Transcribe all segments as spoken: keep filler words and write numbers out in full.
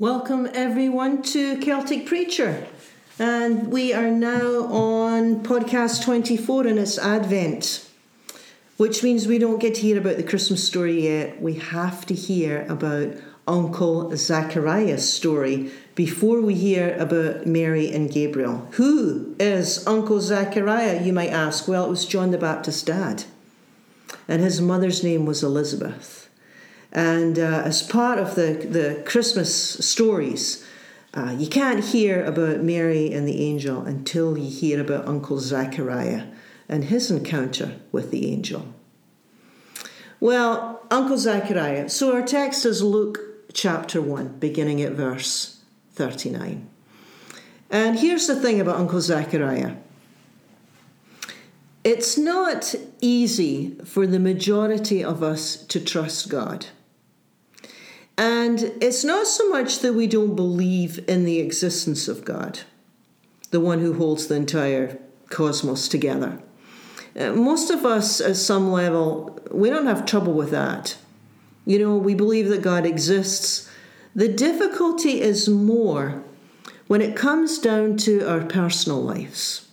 Welcome everyone to Celtic Preacher, and we are now on podcast twenty-four, and it's Advent, which means we don't get to hear about the Christmas story yet. We have to hear about Uncle Zachariah's story before we hear about Mary and Gabriel. Who is Uncle Zachariah, you might ask? Well, it was John the Baptist's dad, and his mother's name was Elizabeth. And uh, as part of the, the Christmas stories, uh, you can't hear about Mary and the angel until you hear about Uncle Zachariah and his encounter with the angel. Well, Uncle Zachariah. So our text is Luke chapter one, beginning at verse thirty-nine. And here's the thing about Uncle Zachariah. It's not easy for the majority of us to trust God. And it's not so much that we don't believe in the existence of God, the one who holds the entire cosmos together. Uh, most of us, at some level, we don't have trouble with that. You know, we believe that God exists. The difficulty is more when it comes down to our personal lives,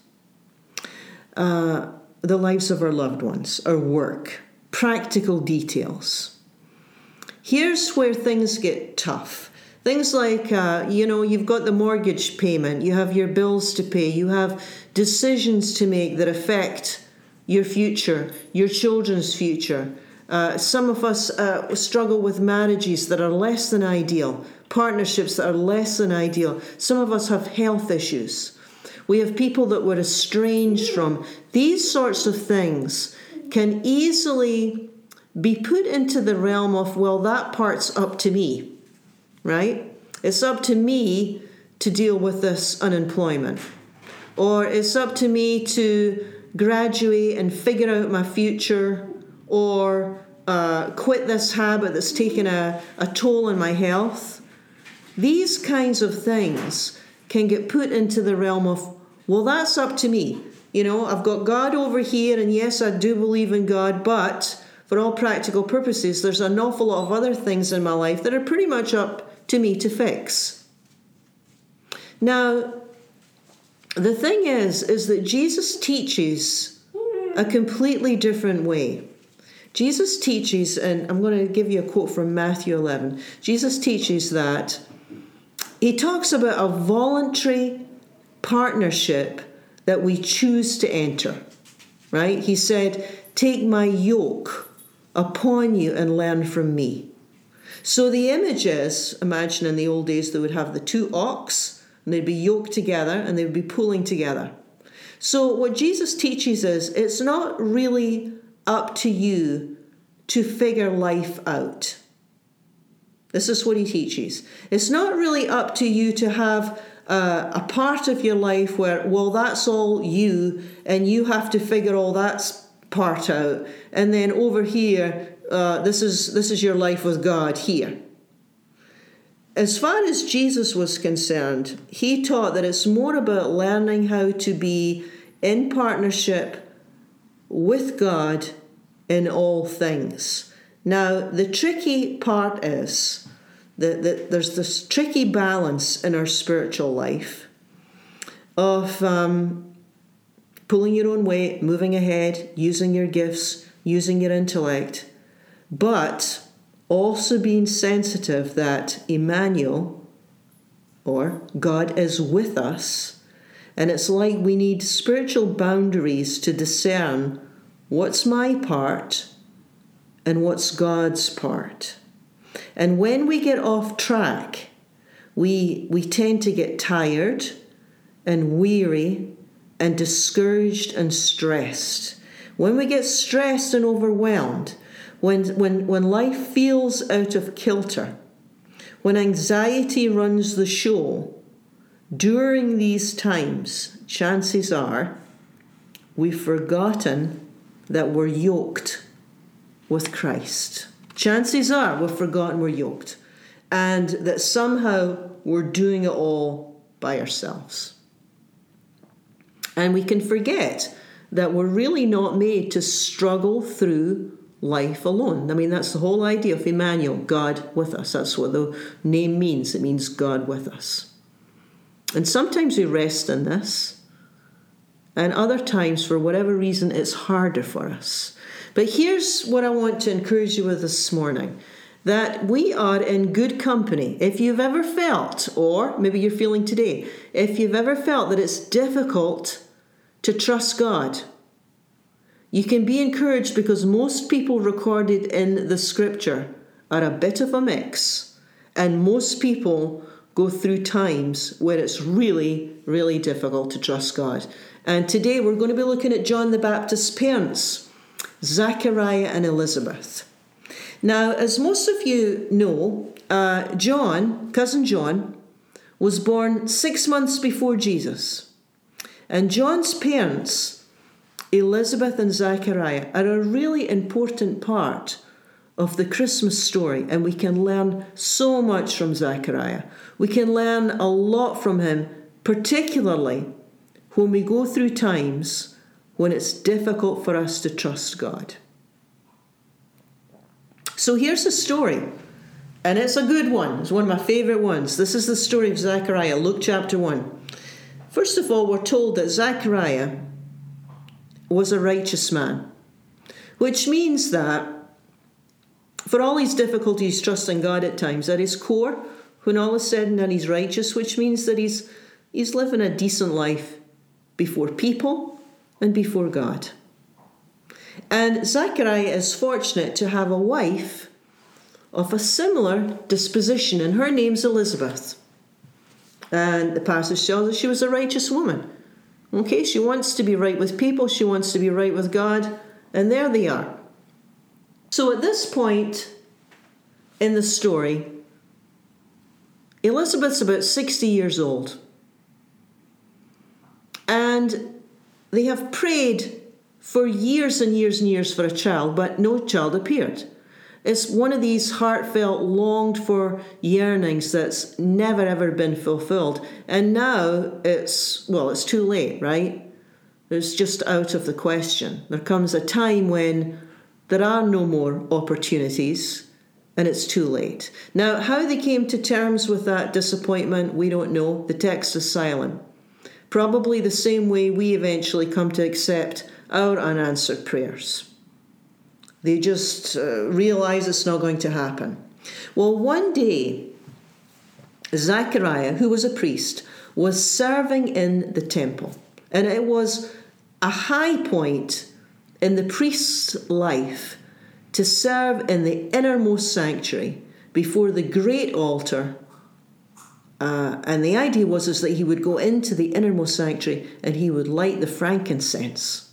uh, the lives of our loved ones, our work, practical details. Here's where things get tough. Things like, uh, you know, you've got the mortgage payment, you have your bills to pay, you have decisions to make that affect your future, your children's future. Uh, some of us uh, struggle with marriages that are less than ideal, partnerships that are less than ideal. Some of us have health issues. We have people that we're estranged from. These sorts of things can easily be put into the realm of, well, that part's up to me, right? It's up to me to deal with this unemployment. Or it's up to me to graduate and figure out my future, or uh, quit this habit that's taken a, a toll on my health. These kinds of things can get put into the realm of, well, that's up to me. You know, I've got God over here, and yes, I do believe in God, but for all practical purposes, there's an awful lot of other things in my life that are pretty much up to me to fix. Now, the thing is, is that Jesus teaches a completely different way. Jesus teaches, and I'm going to give you a quote from Matthew eleven. Jesus teaches that he talks about a voluntary partnership that we choose to enter, right? He said, "Take my yoke upon you and learn from me." So the image is, imagine in the old days they would have the two ox and they'd be yoked together and they'd be pulling together. So what Jesus teaches is, it's not really up to you to figure life out. This is what he teaches. It's not really up to you to have uh, a part of your life where, well, that's all you, and you have to figure all that part out. And then over here, uh, this is this is your life with God here. As far as Jesus was concerned, he taught that it's more about learning how to be in partnership with God in all things. Now, the tricky part is that, that there's this tricky balance in our spiritual life of um, pulling your own weight, moving ahead, using your gifts, using your intellect, but also being sensitive that Emmanuel, or God, is with us, and it's like we need spiritual boundaries to discern what's my part and what's God's part. And when we get off track, we we tend to get tired and weary and discouraged and stressed. When we get stressed and overwhelmed, when when when life feels out of kilter, when anxiety runs the show, during these times, chances are we've forgotten that we're yoked with Christ. Chances are we've forgotten we're yoked, and that somehow we're doing it all by ourselves. And we can forget that we're really not made to struggle through life alone. I mean, that's the whole idea of Emmanuel, God with us. That's what the name means. It means God with us. And sometimes we rest in this, and other times, for whatever reason, it's harder for us. But here's what I want to encourage you with this morning, that we are in good company. If you've ever felt, or maybe you're feeling today, if you've ever felt that it's difficult to trust God, you can be encouraged, because most people recorded in the scripture are a bit of a mix, and most people go through times where it's really, really difficult to trust God. And today we're going to be looking at John the Baptist's parents, Zachariah and Elizabeth. Now, as most of you know, uh, John, cousin John, was born six months before Jesus. And John's parents, Elizabeth and Zachariah, are a really important part of the Christmas story, and we can learn so much from Zachariah. We can learn a lot from him, particularly when we go through times when it's difficult for us to trust God. So here's the story, and it's a good one. It's one of my favourite ones. This is the story of Zachariah, Luke chapter one. First of all, we're told that Zachariah was a righteous man, which means that for all his difficulties trusting God at times, at his core, when all is said and done, he's righteous, which means that he's he's living a decent life before people and before God. And Zachariah is fortunate to have a wife of a similar disposition, and her name's Elizabeth. And the passage tells us she was a righteous woman. Okay, she wants to be right with people, she wants to be right with God, and there they are. So at this point in the story, Elizabeth's about sixty years old. And they have prayed for years and years and years for a child, but no child appeared. It's one of these heartfelt, longed-for yearnings that's never, ever been fulfilled. And now it's, well, it's too late, right? It's just out of the question. There comes a time when there are no more opportunities, and it's too late. Now, how they came to terms with that disappointment, we don't know. The text is silent. Probably the same way we eventually come to accept our unanswered prayers. They just uh, realise it's not going to happen. Well, one day, Zachariah, who was a priest, was serving in the temple. And it was a high point in the priest's life to serve in the innermost sanctuary before the great altar. Uh, and the idea was is that he would go into the innermost sanctuary and he would light the frankincense,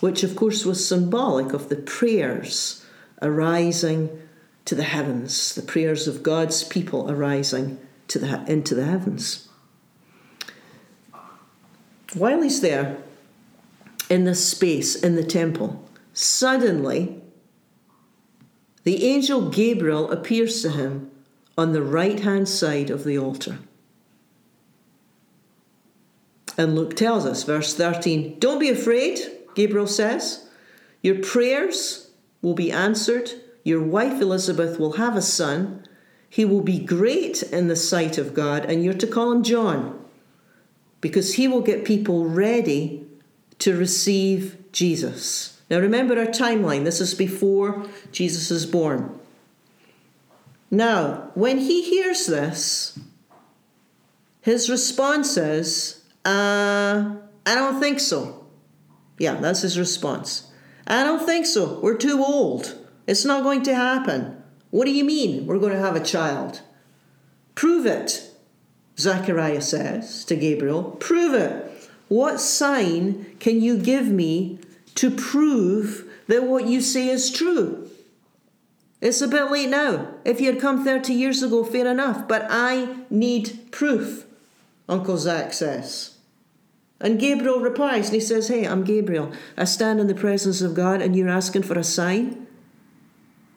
which, of course, was symbolic of the prayers arising to the heavens, the prayers of God's people arising to the, into the heavens. While he's there, in this space, in the temple, suddenly, the angel Gabriel appears to him on the right-hand side of the altar. And Luke tells us, verse thirteen, "Don't be afraid," Gabriel says, "your prayers will be answered. Your wife Elizabeth will have a son. He will be great in the sight of God, and you're to call him John, because he will get people ready to receive Jesus." Now remember our timeline. This is before Jesus is born. Now, when he hears this, his response is, uh, I don't think so. Yeah, that's his response. I don't think so. We're too old. It's not going to happen. What do you mean we're going to have a child? Prove it, Zachariah says to Gabriel. Prove it. What sign can you give me to prove that what you say is true? It's a bit late now. If you had come thirty years ago, fair enough. But I need proof, Uncle Zach says. And Gabriel replies, and he says, "Hey, I'm Gabriel. I stand in the presence of God, and you're asking for a sign?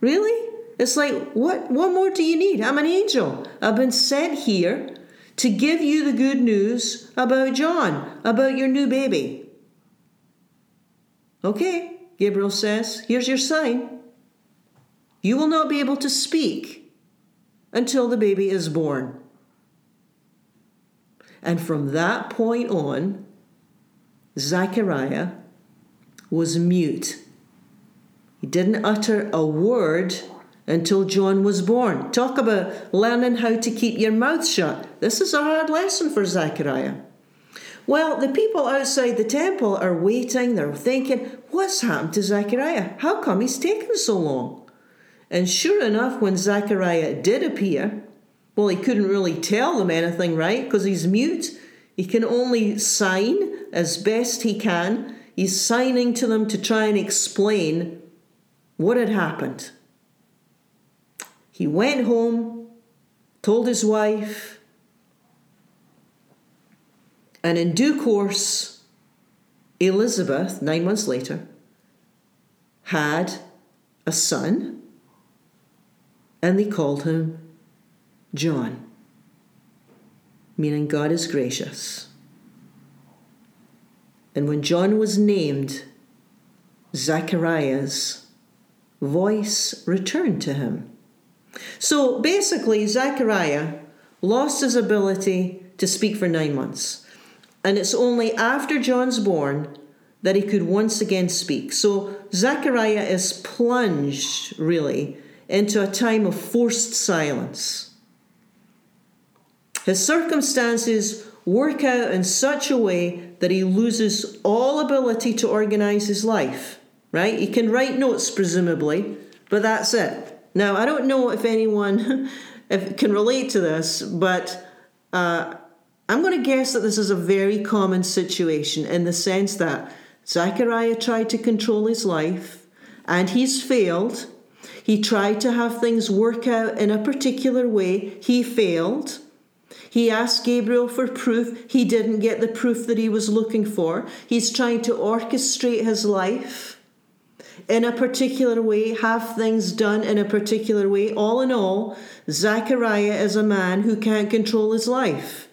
Really? It's like, what, what more do you need? I'm an angel. I've been sent here to give you the good news about John, about your new baby." "Okay," Gabriel says, "here's your sign. You will not be able to speak until the baby is born. And from that point on, Zachariah was mute. He didn't utter a word until John was born. Talk about learning how to keep your mouth shut. This is a hard lesson for Zachariah. Well, the people outside the temple are waiting. They're thinking, what's happened to Zachariah? How come he's taken so long? And sure enough, when Zachariah did appear, well, he couldn't really tell them anything, right? Because he's mute. He can only sign as best he can. He's signing to them to try and explain what had happened. He went home, told his wife, and in due course, Elizabeth, nine months later, had a son, and they called him John, meaning God is gracious. And when John was named, Zachariah's voice returned to him. So basically, Zachariah lost his ability to speak for nine months. And it's only after John's born that he could once again speak. So Zachariah is plunged, really, into a time of forced silence. His circumstances work out in such a way that he loses all ability to organize his life, right? He can write notes, presumably, but that's it. Now, I don't know if anyone if can relate to this, but uh, I'm going to guess that this is a very common situation in the sense that Zachariah tried to control his life, and he's failed. He tried to have things work out in a particular way. He failed. He asked Gabriel for proof. He didn't get the proof that he was looking for. He's trying to orchestrate his life in a particular way, have things done in a particular way. All in all, Zachariah is a man who can't control his life.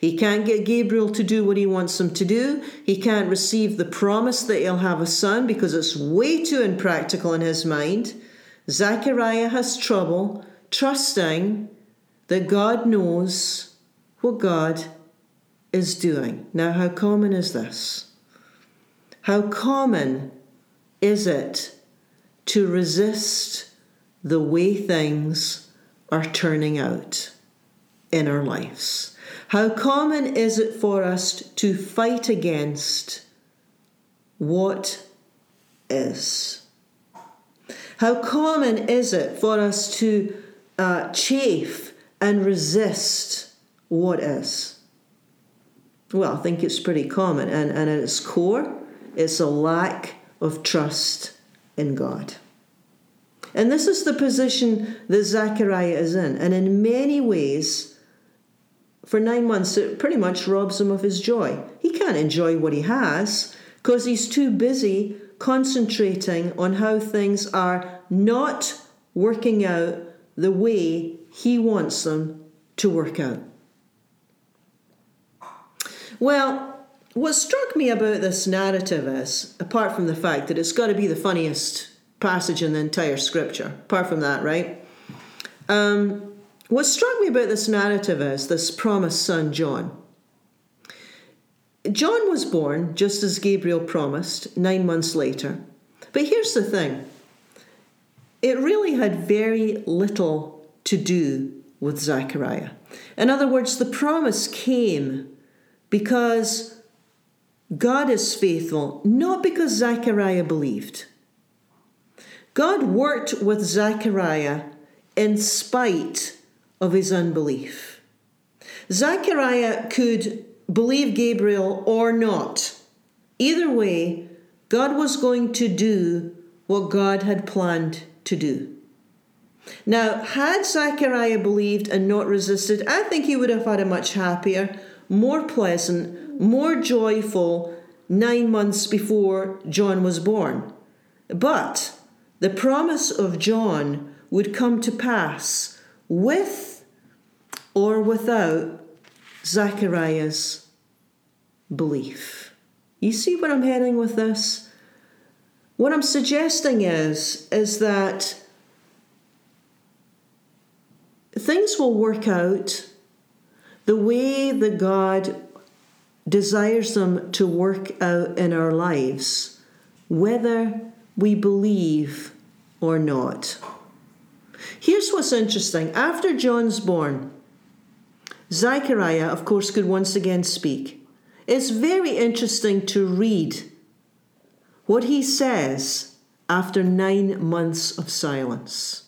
He can't get Gabriel to do what he wants him to do. He can't receive the promise that he'll have a son because it's way too impractical in his mind. Zachariah has trouble trusting that God knows what God is doing. Now, how common is this? How common is it to resist the way things are turning out in our lives? How common is it for us to fight against what is? How common is it for us to uh, chafe and resist what is? Well, I think it's pretty common, and, and at its core, it's a lack of trust in God. And this is the position that Zachariah is in. And in many ways, for nine months, it pretty much robs him of his joy. He can't enjoy what he has because he's too busy concentrating on how things are not working out the way he wants them to work out. Well, what struck me about this narrative is, apart from the fact that it's got to be the funniest passage in the entire scripture, apart from that, right? Um, what struck me about this narrative is this promised son, John. John was born, just as Gabriel promised, nine months later. But here's the thing. It really had very little to do with Zachariah. In other words, the promise came because God is faithful, not because Zachariah believed. God worked with Zachariah in spite of his unbelief. Zachariah could believe Gabriel or not. Either way, God was going to do what God had planned to do. Now, had Zachariah believed and not resisted, I think he would have had a much happier, more pleasant, more joyful nine months before John was born. But the promise of John would come to pass with or without Zachariah's belief. You see what I'm heading with this? What I'm suggesting is, is that things will work out the way that God desires them to work out in our lives, whether we believe or not. Here's what's interesting. After John's born, Zachariah, of course, could once again speak. It's very interesting to read what he says after nine months of silence.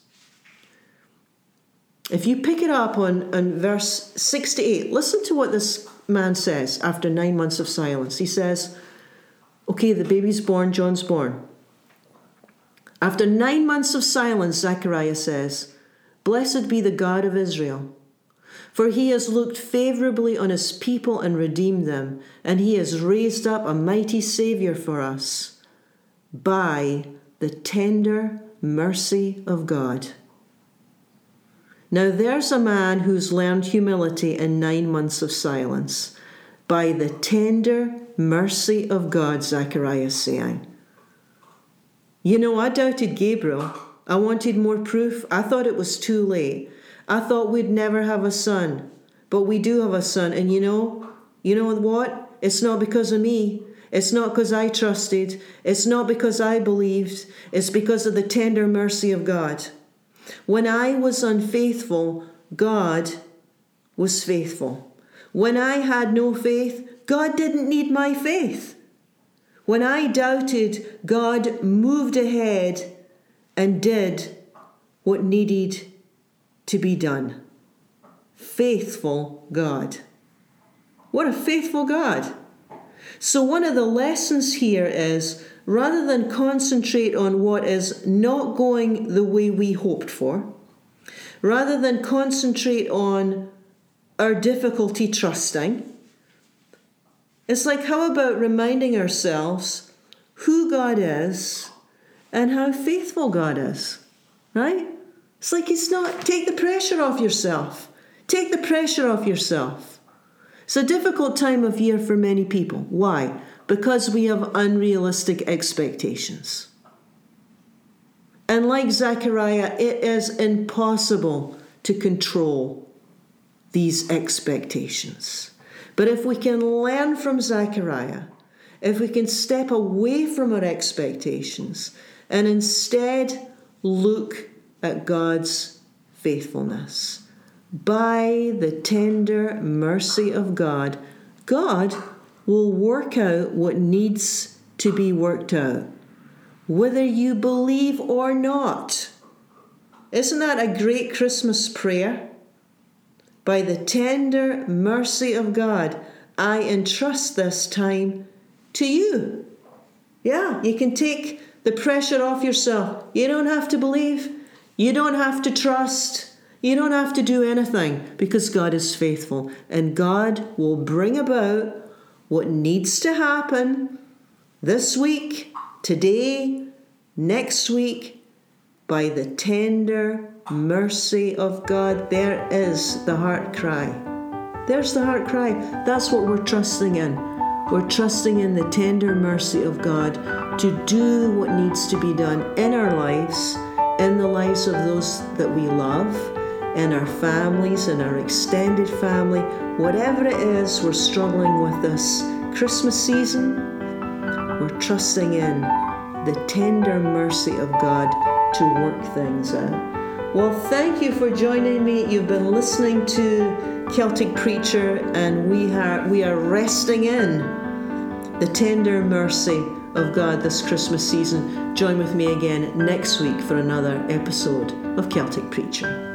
If you pick it up on, on verse sixty-eight, listen to what this man says after nine months of silence. He says, okay, the baby's born, John's born. After nine months of silence, Zechariah says, "Blessed be the God of Israel, for he has looked favorably on his people and redeemed them, and he has raised up a mighty Savior for us by the tender mercy of God." Now there's a man who's learned humility in nine months of silence. By the tender mercy of God, Zechariah is saying. You know, I doubted Gabriel. I wanted more proof. I thought it was too late. I thought we'd never have a son. But we do have a son. And you know, you know what? It's not because of me. It's not because I trusted. It's not because I believed. It's because of the tender mercy of God. When I was unfaithful, God was faithful. When I had no faith, God didn't need my faith. When I doubted, God moved ahead and did what needed to be done. Faithful God. What a faithful God. So one of the lessons here is, rather than concentrate on what is not going the way we hoped for, rather than concentrate on our difficulty trusting, it's like, how about reminding ourselves who God is and how faithful God is, right? It's like, it's not, take the pressure off yourself. Take the pressure off yourself. It's a difficult time of year for many people. Why? Because we have unrealistic expectations. And like Zechariah, it is impossible to control these expectations. But if we can learn from Zechariah, if we can step away from our expectations and instead look at God's faithfulness, by the tender mercy of God, God will work out what needs to be worked out, whether you believe or not. Isn't that a great Christmas prayer? By the tender mercy of God, I entrust this time to you. Yeah, you can take the pressure off yourself. You don't have to believe. You don't have to trust. You don't have to do anything because God is faithful. And God will bring about what needs to happen this week, today, next week, by the tender mercy of God. There is the heart cry. There's the heart cry. That's what we're trusting in. We're trusting in the tender mercy of God to do what needs to be done in our lives, in the lives of those that we love, in our families, in our extended family. Whatever it is we're struggling with this Christmas season, we're trusting in the tender mercy of God to work things out. Well, thank you for joining me. You've been listening to Celtic Preacher, and we are we are resting in the tender mercy of God this Christmas season. Join with me again next week for another episode of Celtic Preacher.